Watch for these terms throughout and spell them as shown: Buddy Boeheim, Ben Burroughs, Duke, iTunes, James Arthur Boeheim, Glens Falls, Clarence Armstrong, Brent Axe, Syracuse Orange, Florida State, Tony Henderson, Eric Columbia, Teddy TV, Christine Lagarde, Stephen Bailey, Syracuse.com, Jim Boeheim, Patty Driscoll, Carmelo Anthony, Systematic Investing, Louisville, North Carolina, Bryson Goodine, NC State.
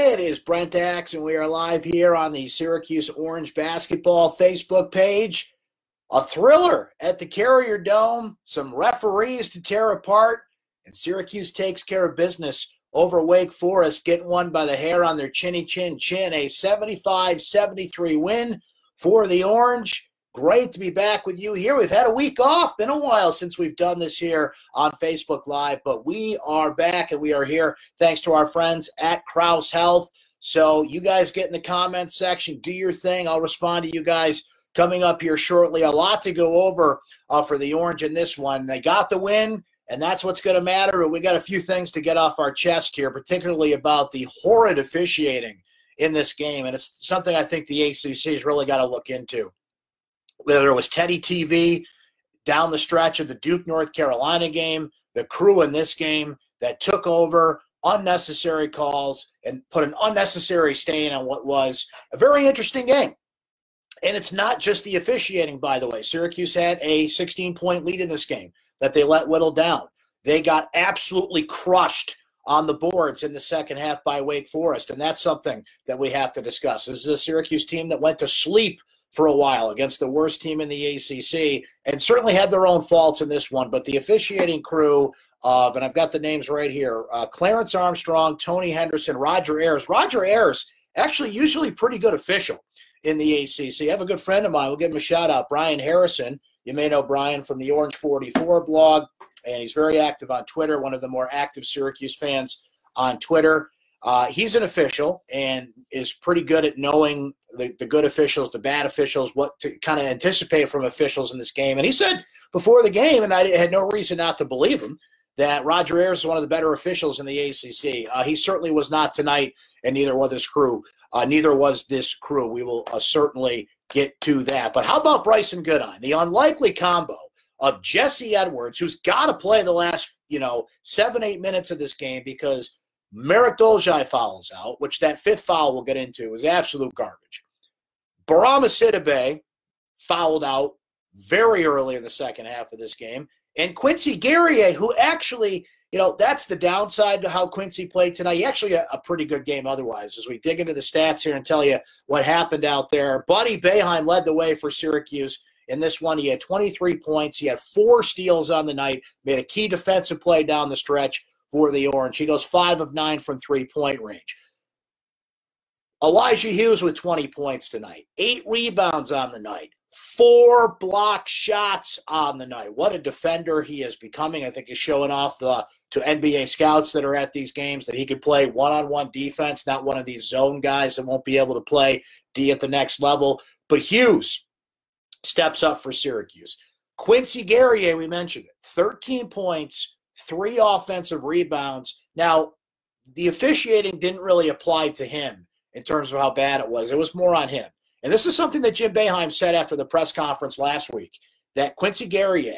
It is Brent Axe, and we are live here on the Syracuse Orange Basketball Facebook page. A thriller at the Carrier Dome, some referees to tear apart, and Syracuse takes care of business over Wake Forest, getting one by the hair on their chinny-chin-chin. A 75-73 win for the Orange. Great to be back with you here. We've had a week off. Been a while since we've done this here on Facebook Live, but we are back, and we are here thanks to our friends at Krause Health. So you guys get in the comments section. Do your thing. I'll respond to you guys coming up here shortly. A lot to go over for the Orange in this one. They got the win, and that's what's going to matter. We got a few things to get off our chest here, particularly about the horrid officiating in this game, and it's something I think the ACC has really got to look into. Whether it was Teddy TV down the stretch of the Duke, North Carolina game, the crew in this game that took over unnecessary calls and put an unnecessary stain on what was a very interesting game. And it's not just the officiating, by the way. Syracuse had a 16-point lead in this game that they let whittle down. They got absolutely crushed on the boards in the second half by Wake Forest, and that's something that we have to discuss. This is a Syracuse team that went to sleep for a while against the worst team in the ACC and certainly had their own faults in this one. But the officiating crew of, and I've got the names right here, Clarence Armstrong, Tony Henderson, Roger Ayers. Roger Ayers, actually usually pretty good official in the ACC. I have a good friend of mine. We'll give him a shout-out, Brian Harrison. You may know Brian from the Orange 44 blog, and he's very active on Twitter, one of the more active Syracuse fans on Twitter. He's an official and is pretty good at knowing the good officials, the bad officials, what to kind of anticipate from officials in this game. And he said before the game, and I had no reason not to believe him, that Roger Ayers is one of the better officials in the ACC. He certainly was not tonight, and neither was this crew. We will certainly get to that. But how about Bryson Goodine? The unlikely combo of Jesse Edwards, who's got to play the last, 7-8 minutes of this game because Marek Dolezaj fouls out, which that fifth foul we'll get into is absolute garbage. Bourama Sidibe fouled out very early in the second half of this game. And Quincy Guerrier, who actually – that's the downside to how Quincy played tonight. He actually had a pretty good game otherwise, as we dig into the stats here and tell you what happened out there. Buddy Boeheim led the way for Syracuse in this one. He had 23 points. He had 4 steals on the night, made a key defensive play down the stretch for the Orange. He goes 5 of 9 from three-point range. Elijah Hughes with 20 points tonight, 8 rebounds on the night. 4 block shots on the night. What a defender he is becoming. I think he's showing off to NBA scouts that are at these games that he could play one-on-one defense, not one of these zone guys that won't be able to play D at the next level. But Hughes steps up for Syracuse. Quincy Guerrier, we mentioned it, 13 points, 3 offensive rebounds. Now, the officiating didn't really apply to him in terms of how bad it was. It was more on him. And this is something that Jim Boeheim said after the press conference last week, that Quincy Guerrier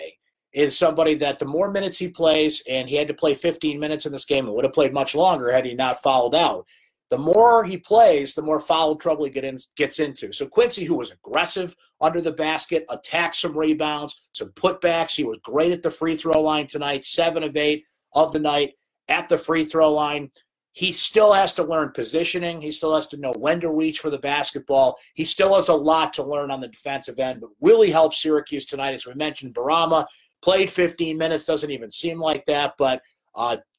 is somebody that the more minutes he plays, and he had to play 15 minutes in this game and would have played much longer had he not fouled out. The more he plays, the more foul trouble he gets into. So Quincy, who was aggressive under the basket, attacked some rebounds, some putbacks. He was great at the free throw line tonight, 7 of 8 of the night at the free throw line. He still has to learn positioning. He still has to know when to reach for the basketball. He still has a lot to learn on the defensive end, but really helped Syracuse tonight. As we mentioned, Bourama played 15 minutes. Doesn't even seem like that, but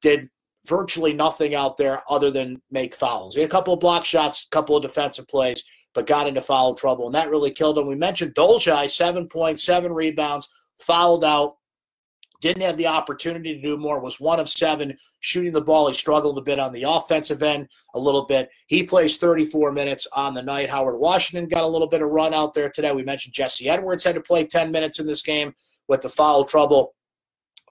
did virtually nothing out there other than make fouls. He had a couple of block shots, a couple of defensive plays, but got into foul trouble, and that really killed him. We mentioned Dolezaj, 7.7 rebounds, fouled out. Didn't have the opportunity to do more, was 1 of 7 shooting the ball. He struggled a bit on the offensive end a little bit. He plays 34 minutes on the night. Howard Washington got a little bit of run out there today. We mentioned Jesse Edwards had to play 10 minutes in this game with the foul trouble.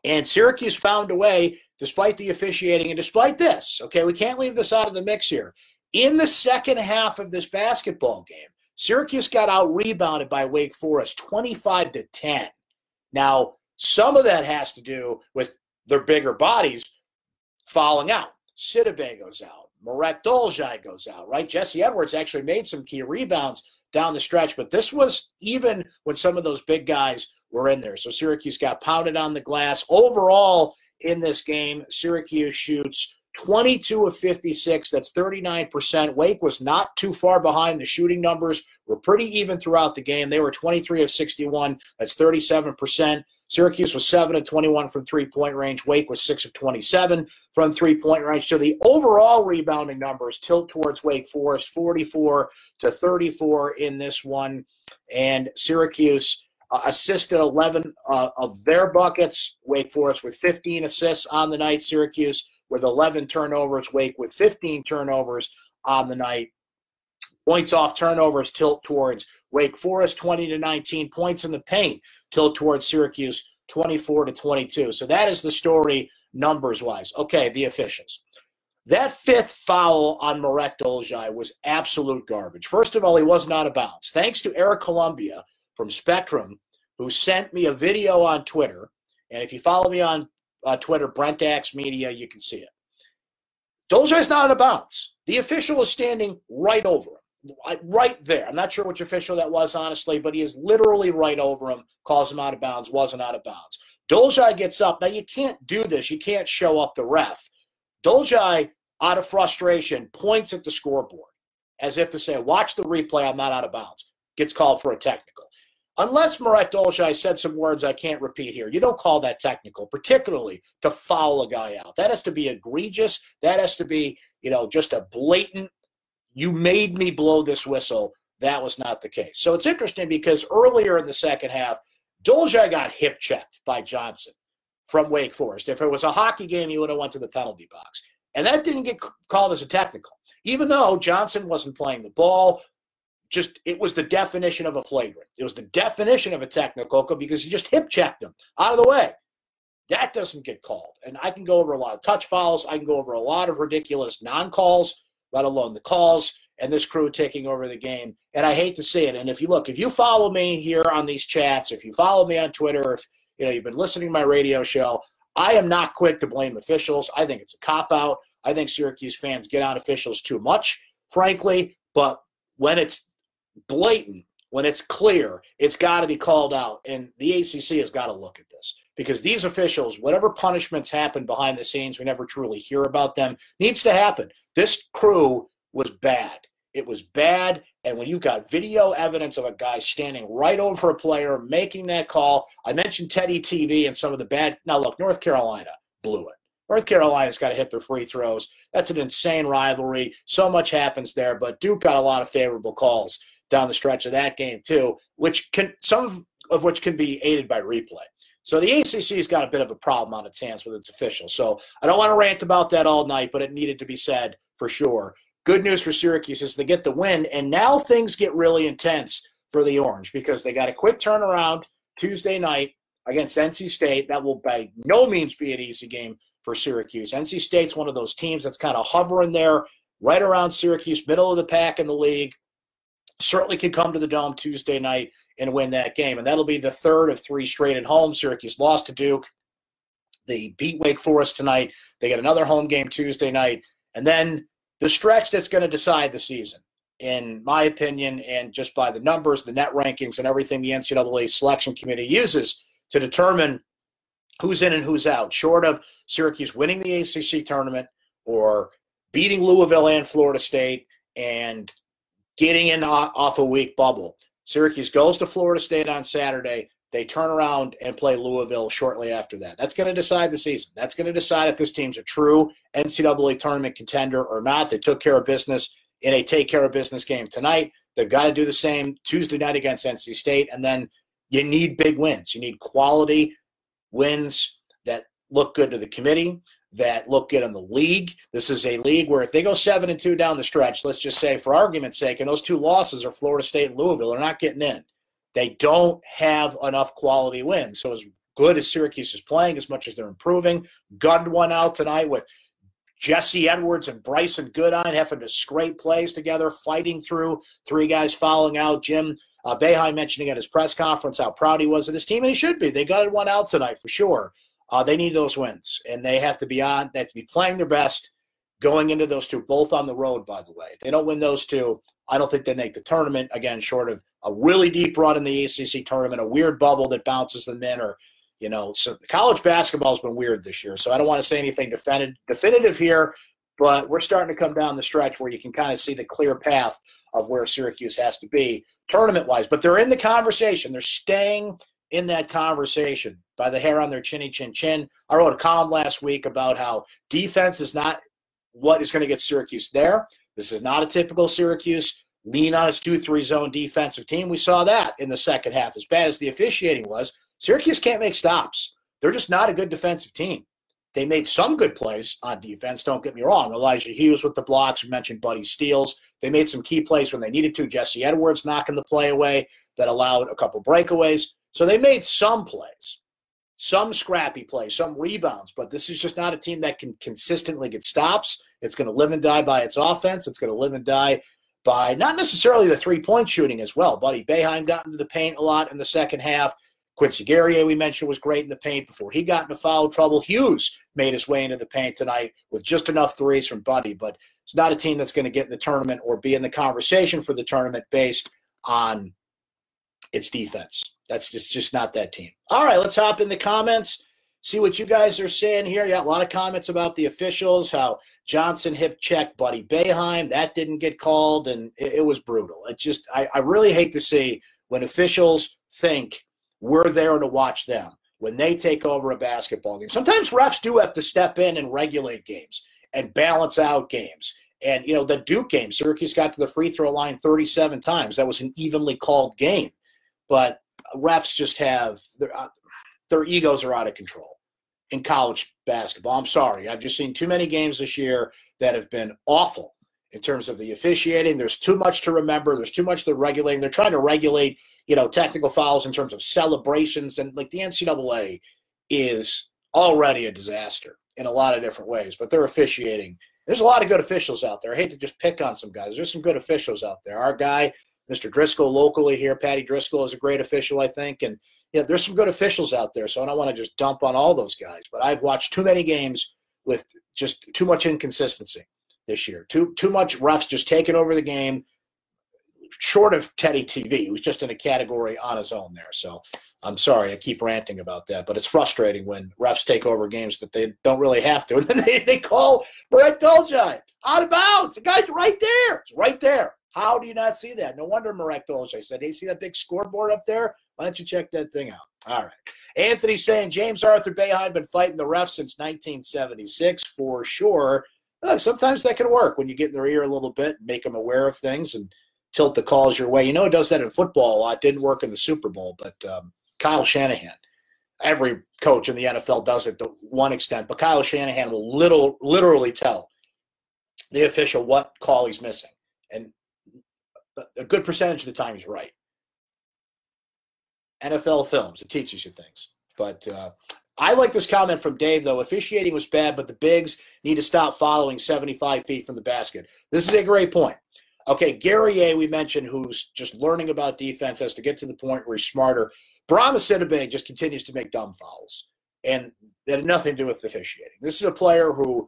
And Syracuse found a way, despite the officiating and despite this. Okay, we can't leave this out of the mix here. In the second half of this basketball game, Syracuse got out-rebounded by Wake Forest 25-10. Now, some of that has to do with their bigger bodies falling out. Sidibe goes out. Marek Dolezaj goes out, right? Jesse Edwards actually made some key rebounds down the stretch, but this was even when some of those big guys were in there. So Syracuse got pounded on the glass. Overall in this game, Syracuse shoots 22 of 56, that's 39%. Wake was not too far behind. The shooting numbers were pretty even throughout the game. They were 23 of 61, that's 37%. Syracuse was 7 of 21 from three-point range. Wake was 6 of 27 from three-point range. So the overall rebounding numbers tilt towards Wake Forest, 44 to 34 in this one. And Syracuse assisted 11 of their buckets. Wake Forest with 15 assists on the night. Syracuse with 11 turnovers. Wake with 15 turnovers on the night. Points off turnovers tilt towards Wake Forest 20 to 19. Points in the paint tilt towards Syracuse 24 to 22. So that is the story numbers-wise. Okay, the officials. That fifth foul on Marek Dolezaj was absolute garbage. First of all, he wasn't out of bounds. Thanks to Eric Columbia from Spectrum, who sent me a video on Twitter. And if you follow me on Twitter, Brent Axe Media, you can see it. Dolezaj's not out of bounds. The official is standing right over him, right there. I'm not sure which official that was, honestly, but he is literally right over him, calls him out of bounds, wasn't out of bounds. Dolezaj gets up. Now, you can't do this. You can't show up the ref. Dolezaj, out of frustration, points at the scoreboard as if to say, watch the replay, I'm not out of bounds. Gets called for a technical. Unless Marek Dolezaj said some words I can't repeat here, you don't call that technical, particularly to foul a guy out. That has to be egregious. That has to be, just a blatant, you made me blow this whistle. That was not the case. So it's interesting because earlier in the second half, Dolezaj got hip-checked by Johnson from Wake Forest. If it was a hockey game, he would have went to the penalty box. And that didn't get called as a technical, even though Johnson wasn't playing the ball. Just, it was the definition of a flagrant. It was the definition of a technical because you just hip-checked him out of the way. That doesn't get called. And I can go over a lot of touch fouls. I can go over a lot of ridiculous non-calls, let alone the calls, and this crew taking over the game. And I hate to see it. And if you follow me here on these chats, if you follow me on Twitter, if you've been listening to my radio show, I am not quick to blame officials. I think it's a cop-out. I think Syracuse fans get on officials too much, frankly. But when it's blatant, when it's clear, it's got to be called out, and the ACC has got to look at this because these officials, whatever punishments happen behind the scenes, we never truly hear about them, needs to happen. This crew was bad. It was bad, and when you've got video evidence of a guy standing right over a player making that call, I mentioned Teddy TV and some of the bad. Now, look, North Carolina blew it. North Carolina's got to hit their free throws. That's an insane rivalry. So much happens there, but Duke got a lot of favorable calls down the stretch of that game too, which can be aided by replay. So the ACC's got a bit of a problem on its hands with its officials. So I don't want to rant about that all night, but it needed to be said for sure. Good news for Syracuse is they get the win, and now things get really intense for the Orange because they got a quick turnaround Tuesday night against NC State. That will by no means be an easy game for Syracuse. NC State's one of those teams that's kind of hovering there right around Syracuse, middle of the pack in the league. Certainly could come to the Dome Tuesday night and win that game. And that'll be the third of three straight at home. Syracuse lost to Duke. They beat Wake Forest tonight. They get another home game Tuesday night. And then the stretch that's going to decide the season, in my opinion, and just by the numbers, the net rankings, and everything the NCAA selection committee uses to determine who's in and who's out, short of Syracuse winning the ACC tournament or beating Louisville and Florida State and getting in off a weak bubble. Syracuse goes to Florida State on Saturday. They turn around and play Louisville shortly after that. That's going to decide the season. That's going to decide if this team's a true NCAA tournament contender or not. They took care of business in a take-care-of-business game tonight. They've got to do the same Tuesday night against NC State, and then you need big wins. You need quality wins that look good to the committee, that look good in the league. This is a league where if they go 7-2 down the stretch, let's just say for argument's sake, and those two losses are Florida State and Louisville, they're not getting in. They don't have enough quality wins. So as good as Syracuse is playing, as much as they're improving, gunned one out tonight with Jesse Edwards and Bryson Goodine having to scrape plays together, fighting through three guys fouling out. Jim Boeheim mentioning at his press conference how proud he was of his team, and he should be. They gutted one out tonight for sure. They need those wins, and they have to be playing their best going into those two, both on the road, by the way. If they don't win those two, I don't think they make the tournament, again, short of a really deep run in the ACC tournament, a weird bubble that bounces them in, or You know, so college basketball has been weird this year, so I don't want to say anything definitive here, but we're starting to come down the stretch where you can kind of see the clear path of where Syracuse has to be tournament-wise. But they're in the conversation. They're staying in that conversation by the hair on their chinny chin chin. I wrote a column last week about how defense is not what is going to get Syracuse there. This is not a typical Syracuse lean on its 2-3 zone defensive team. We saw that in the second half. As bad as the officiating was, Syracuse can't make stops. They're just not a good defensive team. They made some good plays on defense, don't get me wrong. Elijah Hughes with the blocks. We mentioned Buddy Steals. They made some key plays when they needed to. Jesse Edwards knocking the play away that allowed a couple breakaways. So they made some plays, some scrappy plays, some rebounds, but this is just not a team that can consistently get stops. It's going to live and die by its offense. It's going to live and die by not necessarily the three-point shooting as well. Buddy Boeheim got into the paint a lot in the second half. Quincy Guerrier, we mentioned, was great in the paint before he got into foul trouble. Hughes made his way into the paint tonight with just enough threes from Buddy, but it's not a team that's going to get in the tournament or be in the conversation for the tournament based on its defense. That's just not that team. All right, let's hop in the comments, see what you guys are saying here. Yeah, a lot of comments about the officials, how Johnson hip-checked Buddy Boeheim. That didn't get called, and it was brutal. It just I really hate to see when officials think we're there to watch them when they take over a basketball game. Sometimes refs do have to step in and regulate games and balance out games. And, you know, the Duke game, Syracuse got to the free throw line 37 times. That was an evenly called game. But refs just have their egos are out of control in college basketball. I'm sorry. I've just seen too many games this year that have been awful in terms of the officiating. There's too much to remember. There's too much they're regulating. They're trying to regulate, you know, technical fouls in terms of celebrations. And, like, the NCAA is already a disaster in a lot of different ways. But they're officiating. There's a lot of good officials out there. I hate to just pick on some guys. There's some good officials out there. Our guy, Mr. Driscoll, locally here, Patty Driscoll, is a great official, I think. And, yeah, there's some good officials out there. So I don't want to just dump on all those guys. But I've watched too many games with just too much inconsistency this year. Too much refs just taking over the game, short of Teddy TV, who's just in a category on his own there. So I'm sorry I keep ranting about that, but it's frustrating when refs take over games that they don't really have to. And then they call Marek Dolezaj out of bounds. The guy's right there. It's right there. How do you not see that? No wonder Marek Dolezaj said, hey, see that big scoreboard up there? Why don't you check that thing out? All right. Anthony's saying, James Arthur Boeheim been fighting the refs since 1976 for sure. Look, sometimes that can work when you get in their ear a little bit and make them aware of things and tilt the calls your way. You know, it does that in football a lot. Didn't work in the Super Bowl, but Kyle Shanahan, every coach in the NFL does it to one extent, but Kyle Shanahan will literally tell the official what call he's missing. And a good percentage of the time he's right. NFL films, it teaches you things. But I like this comment from Dave, though. Officiating was bad, but the bigs need to stop following 75 feet from the basket. This is a great point. Okay, Guerrier, we mentioned, who's just learning about defense, has to get to the point where he's smarter. Bourama Sidibe just continues to make dumb fouls, and that had nothing to do with officiating. This is a player who,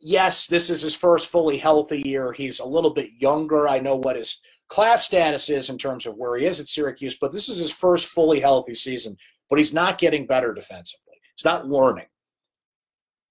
yes, this is his first fully healthy year. He's a little bit younger. I know what his class status is in terms of where he is at Syracuse, but this is his first fully healthy season, but he's not getting better defensively. It's not learning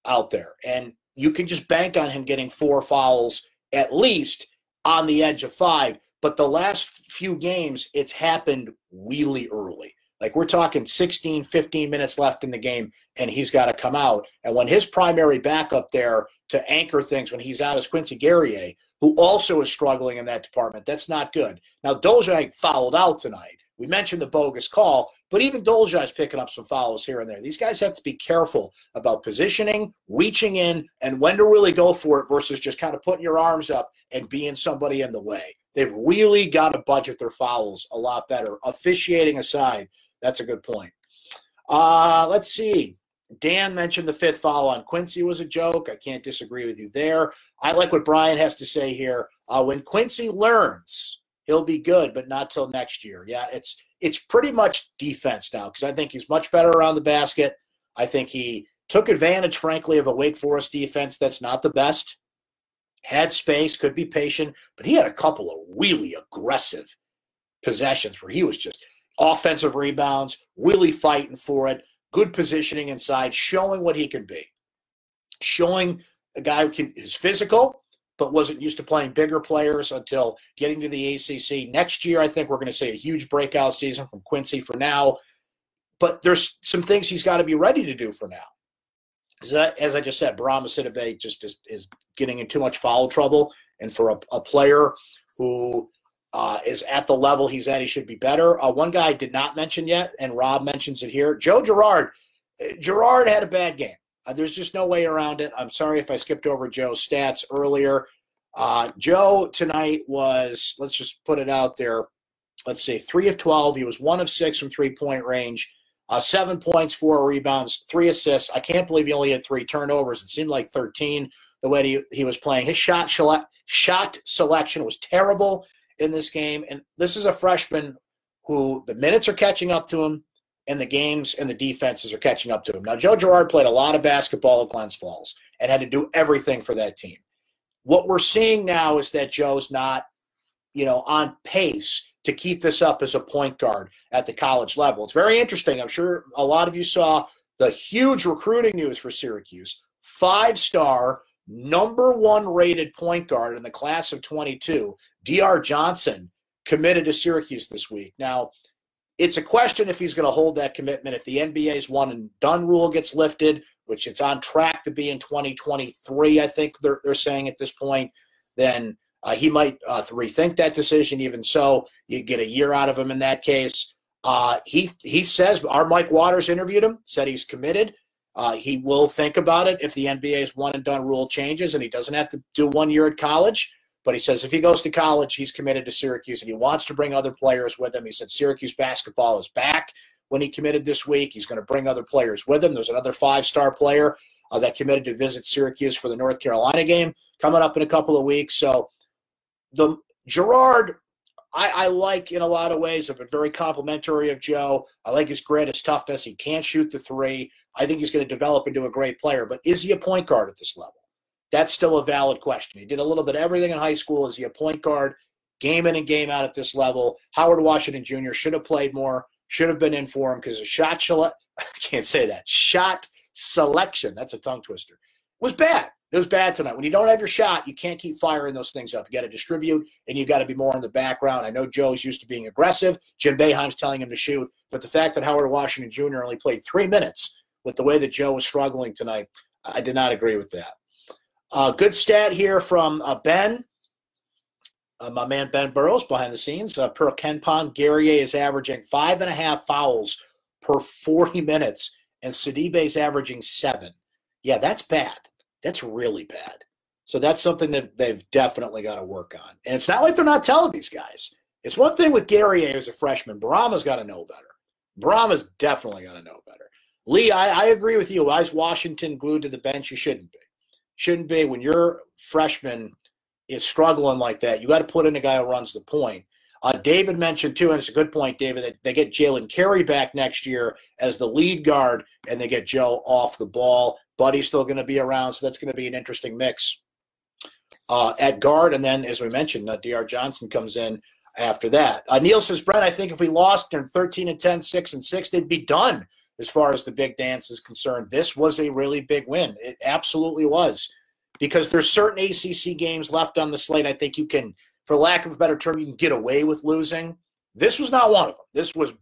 out there. And you can just bank on him getting 4 fouls at least on the edge of 5. But the last few games, it's happened really early. Like, we're talking 16, 15 minutes left in the game, and he's got to come out. And when his primary backup there to anchor things when he's out is Quincy Guerrier, who also is struggling in that department, that's not good. Now, Dolezaj fouled out tonight. We mentioned the bogus call, but even Dolezaj's picking up some fouls here and there. These guys have to be careful about positioning, reaching in, and when to really go for it versus just kind of putting your arms up and being somebody in the way. They've really got to budget their fouls a lot better. Officiating aside, that's a good point. Let's see. Dan mentioned the 5th foul on Quincy was a joke. I can't disagree with you there. I like what Brian has to say here. When Quincy learns, he'll be good, but not till next year. Yeah, it's pretty much defense now because I think he's much better around the basket. I think he took advantage, frankly, of a Wake Forest defense that's not the best. Had space, could be patient, but he had a couple of really aggressive possessions where he was just offensive rebounds, really fighting for it. good positioning inside, showing what he can be, showing a guy who can, is physical, but wasn't used to playing bigger players until getting to the ACC. Next year, I think we're going to see a huge breakout season from Quincy for now, but there's some things he's got to be ready to do for now. As I just said, Bourama Sidibe just is getting in too much foul trouble, and for a player who is at the level he's at, he should be better. One guy I did not mention yet, and Rob mentions it here, Joe Girard. Girard had a bad game. There's just no way around it. I'm sorry if I skipped over Joe's stats earlier. Joe tonight was, let's just put it out there, let's see, 3 of 12. He was 1 of 6 from three-point range, 7 points, 4 rebounds, 3 assists. I can't believe he only had 3 turnovers. It seemed like 13 the way he was playing. His shot selection was terrible in this game, and this is a freshman who the minutes are catching up to him, and the games and the defenses are catching up to him. Now, Joe Girard played a lot of basketball at Glens Falls and had to do everything for that team. What we're seeing now is that Joe's not, on pace to keep this up as a point guard at the college level. It's very interesting. I'm sure a lot of you saw the huge recruiting news for Syracuse. 5-star, number 1 rated point guard in the class of 22, D.R. Johnson, committed to Syracuse this week. Now, it's a question if he's going to hold that commitment. If the NBA's one-and-done rule gets lifted, which it's on track to be in 2023, I think they're saying at this point, then he might rethink that decision. Even so, you get a year out of him in that case. He says, our Mike Waters interviewed him, said he's committed. He will think about it if the NBA's one-and-done rule changes, and he doesn't have to do 1 year at college. But he says if he goes to college, he's committed to Syracuse, and he wants to bring other players with him. He said Syracuse basketball is back when he committed this week. He's going to bring other players with him. There's another 5-star player that committed to visit Syracuse for the North Carolina game coming up in a couple of weeks. So the Girard, I like in a lot of ways. I've been very complimentary of Joe. I like his grit, his toughness. He can't shoot the three. I think he's going to develop into a great player. But is he a point guard at this level? That's still a valid question. He did a little bit of everything in high school. Is he a point guard, game in and game out at this level? Howard Washington Jr. should have played more, should have been in for him, because shot selection, that's a tongue twister, was bad. It was bad tonight. When you don't have your shot, you can't keep firing those things up. You got to distribute, and you got to be more in the background. I know Joe's used to being aggressive. Jim Boeheim's telling him to shoot, but the fact that Howard Washington Jr. only played 3 minutes with the way that Joe was struggling tonight, I did not agree with that. Good stat here from Ben, my man Ben Burroughs behind the scenes. Per Ken Pom, Guerrier is averaging 5.5 fouls per 40 minutes, and Sidibe's averaging 7. Yeah, that's bad. That's really bad. So that's something that they've definitely got to work on. And it's not like they're not telling these guys. It's one thing with Guerrier as a freshman. Barama's got to know better. Barama's definitely got to know better. Lee, I agree with you. Why is Washington glued to the bench? You shouldn't be. Shouldn't be. When your freshman is struggling like that, you got to put in a guy who runs the point. David mentioned, too, and it's a good point, David, that they get Jalen Carey back next year as the lead guard, and they get Joe off the ball. Buddy's still going to be around, so that's going to be an interesting mix at guard. And then, as we mentioned, D.R. Johnson comes in after that. Neil says, Brent, I think if we lost 13-10, 6-6, they'd be done. As far as the big dance is concerned, this was a really big win. It absolutely was, because there's certain ACC games left on the slate. I think you can, for lack of a better term, you can get away with losing. This was not one of them. This was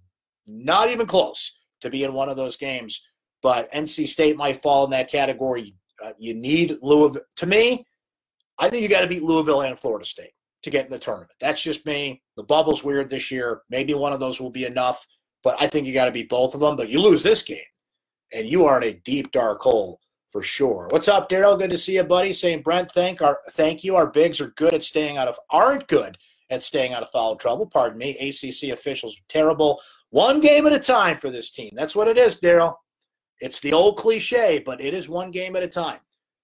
not even close to being one of those games, but NC State might fall in that category. You need Louisville. To me, I think you got to beat Louisville and Florida State to get in the tournament. That's just me. The bubble's weird this year. Maybe one of those will be enough. But I think you got to beat both of them. But you lose this game, and you are in a deep, dark hole for sure. What's up, Daryl? Good to see you, buddy. Saying, Brent, thank you. Our bigs aren't good at staying out of foul trouble. Pardon me. ACC officials are terrible. One game at a time for this team. That's what it is, Daryl. It's the old cliche, but it is one game at a time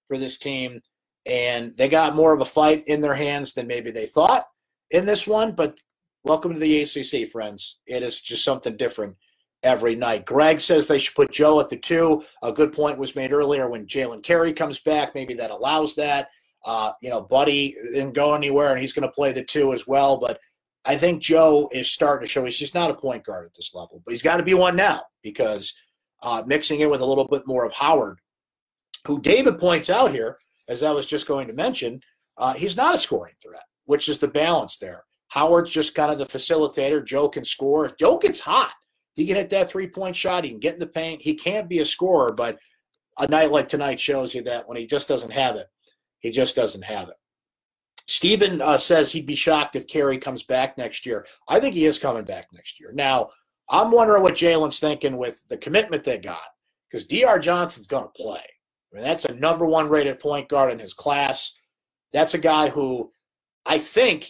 for this team. And they got more of a fight in their hands than maybe they thought in this one, but welcome to the ACC, friends. It is just something different every night. Greg says they should put Joe at the 2. A good point was made earlier when Jalen Carey comes back. Maybe that allows that. Buddy didn't go anywhere, and he's going to play the 2 as well. But I think Joe is starting to show he's just not a point guard at this level. But he's got to be one now, because mixing in with a little bit more of Howard, who David points out here, as I was just going to mention, he's not a scoring threat, which is the balance there. Howard's just kind of the facilitator. Joe can score. If Joe gets hot, he can hit that three-point shot. He can get in the paint. He can be a scorer, but a night like tonight shows you that when he just doesn't have it, he just doesn't have it. Steven says he'd be shocked if Carey comes back next year. I think he is coming back next year. Now, I'm wondering what Jalen's thinking with the commitment they got, because D.R. Johnson's going to play. I mean, that's a number one rated point guard in his class. That's a guy who I think,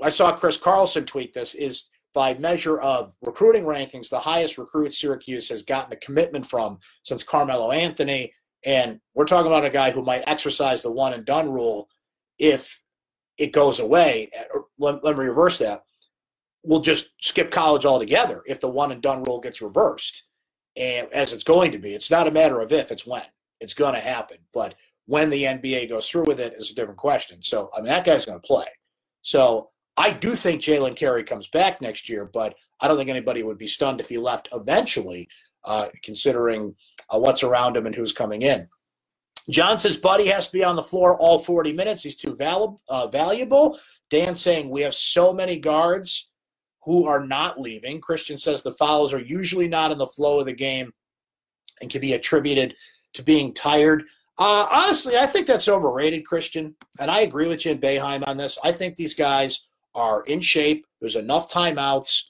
I saw Chris Carlson tweet this, is by measure of recruiting rankings, the highest recruit Syracuse has gotten a commitment from since Carmelo Anthony. And we're talking about a guy who might exercise the one and done rule if it goes away. Let me reverse that. We'll just skip college altogether if the one and done rule gets reversed, and as it's going to be. It's not a matter of if, it's when. It's going to happen. But when the NBA goes through with it is a different question. So, I mean, that guy's going to play. So I do think Jalen Carey comes back next year, but I don't think anybody would be stunned if he left eventually, considering what's around him and who's coming in. John says Buddy has to be on the floor all 40 minutes. He's too valuable. Dan saying we have so many guards who are not leaving. Christian says the fouls are usually not in the flow of the game and can be attributed to being tired. Honestly, I think that's overrated, Christian, and I agree with Jim Boeheim on this. I think these guys are in shape. There's enough timeouts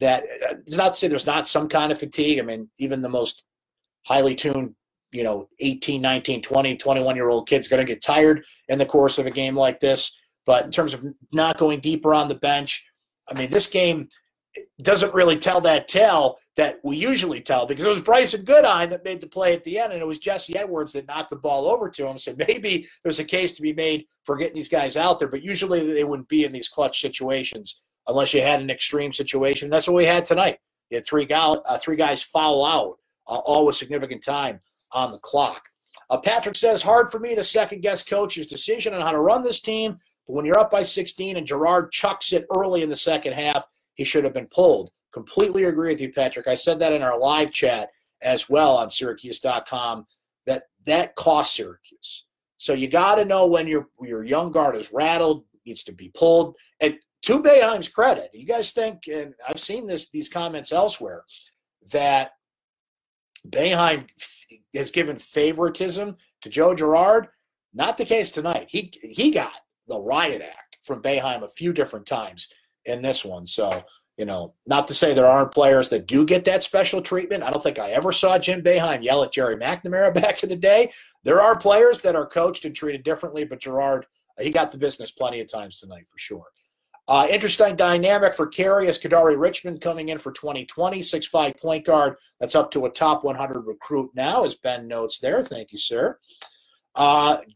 that it's not to say there's not some kind of fatigue. I mean, even the most highly tuned, 18, 19, 20, 21-year-old kid's going to get tired in the course of a game like this. But in terms of not going deeper on the bench, I mean, this game doesn't really tell that tale that we usually tell, because it was Bryson Goodine that made the play at the end, and it was Jesse Edwards that knocked the ball over to him. So maybe there's a case to be made for getting these guys out there, but usually they wouldn't be in these clutch situations unless you had an extreme situation. That's what we had tonight. You had three guys foul out, all with significant time on the clock. Patrick says, hard for me to second-guess coach's decision on how to run this team, but when you're up by 16 and Girard chucks it early in the second half, he should have been pulled. Completely agree with you, Patrick. I said that in our live chat as well on Syracuse.com, that cost Syracuse. So you got to know when your young guard is rattled, needs to be pulled. And to Boeheim's credit, you guys think, and I've seen these comments elsewhere, that Boeheim has given favoritism to Joe Girard. Not the case tonight. He got the riot act from Boeheim a few different times in this one. So, not to say there aren't players that do get that special treatment. I don't think I ever saw Jim Boeheim yell at Jerry McNamara back in the day. There are players that are coached and treated differently, but Girard, he got the business plenty of times tonight for sure. Interesting dynamic for Carey is Kadari Richmond coming in for 2020, 6'5 point guard. That's up to a top 100 recruit now, as Ben notes there. Thank you, sir.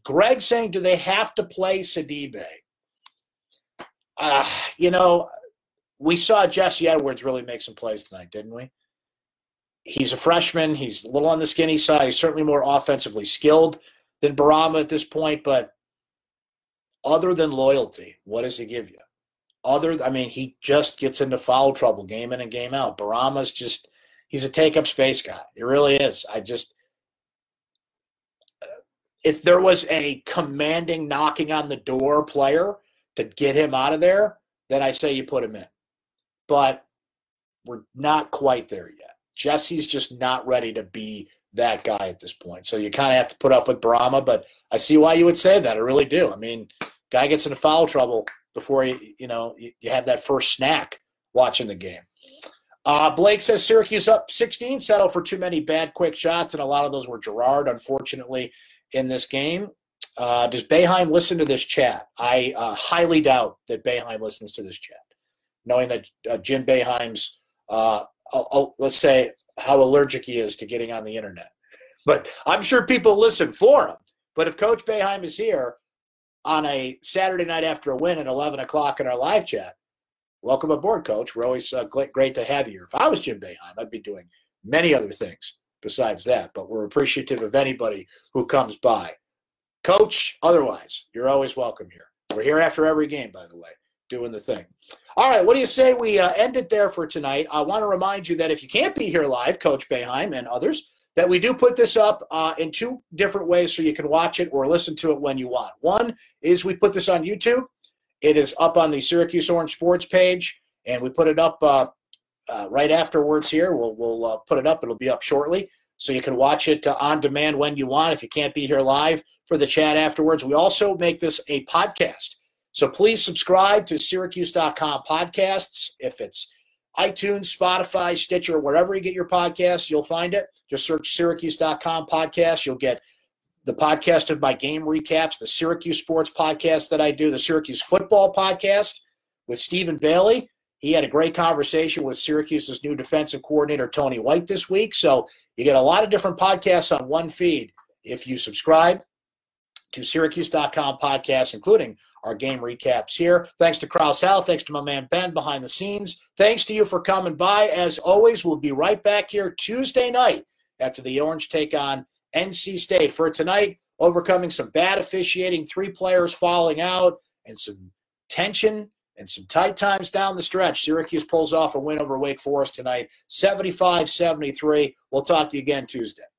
Greg saying, do they have to play Sidibe? We saw Jesse Edwards really make some plays tonight, didn't we? He's a freshman. He's a little on the skinny side. He's certainly more offensively skilled than Bourama at this point, but other than loyalty, what does he give you? He just gets into foul trouble game in and game out. Barama's just – he's a take-up space guy. He really is. If there was a commanding knocking on the door player to get him out of there, then I say you put him in. But we're not quite there yet. Jesse's just not ready to be that guy at this point. So you kind of have to put up with Bourama, but I see why you would say that. I really do. Guy gets into foul trouble before you have that first snack watching the game. Blake says Syracuse up 16, settled for too many bad quick shots, and a lot of those were Girard, unfortunately, in this game. Does Boeheim listen to this chat? I highly doubt that Boeheim listens to this chat, knowing that Jim Boeheim's, let's say, how allergic he is to getting on the internet. But I'm sure people listen for him. But if Coach Boeheim is here on a Saturday night after a win at 11 o'clock in our live chat, welcome aboard, Coach. We're always great to have you here. If I was Jim Boeheim, I'd be doing many other things besides that, but we're appreciative of anybody who comes by. Coach, otherwise, you're always welcome here. We're here after every game, by the way, doing the thing. All right, what do you say we end it there for tonight? I want to remind you that if you can't be here live, Coach Boeheim and others, that we do put this up in two different ways so you can watch it or listen to it when you want. One is we put this on YouTube. It is up on the Syracuse Orange Sports page, and we put it up right afterwards here. We'll put it up. It'll be up shortly. So you can watch it on demand when you want if you can't be here live for the chat afterwards. We also make this a podcast. So please subscribe to Syracuse.com podcasts. If it's iTunes, Spotify, Stitcher, wherever you get your podcasts, you'll find it. Just search Syracuse.com podcast. You'll get the podcast of my game recaps, the Syracuse sports podcast that I do, the Syracuse football podcast with Stephen Bailey. He had a great conversation with Syracuse's new defensive coordinator, Tony White, this week. So you get a lot of different podcasts on one feed if you subscribe to Syracuse.com podcasts, including our game recaps here. Thanks to Krause Health. Thanks to my man Ben behind the scenes. Thanks to you for coming by. As always, we'll be right back here Tuesday night after the Orange take on NC State. For tonight, overcoming some bad officiating, 3 players falling out, and some tension and some tight times down the stretch. Syracuse pulls off a win over Wake Forest tonight, 75-73. We'll talk to you again Tuesday.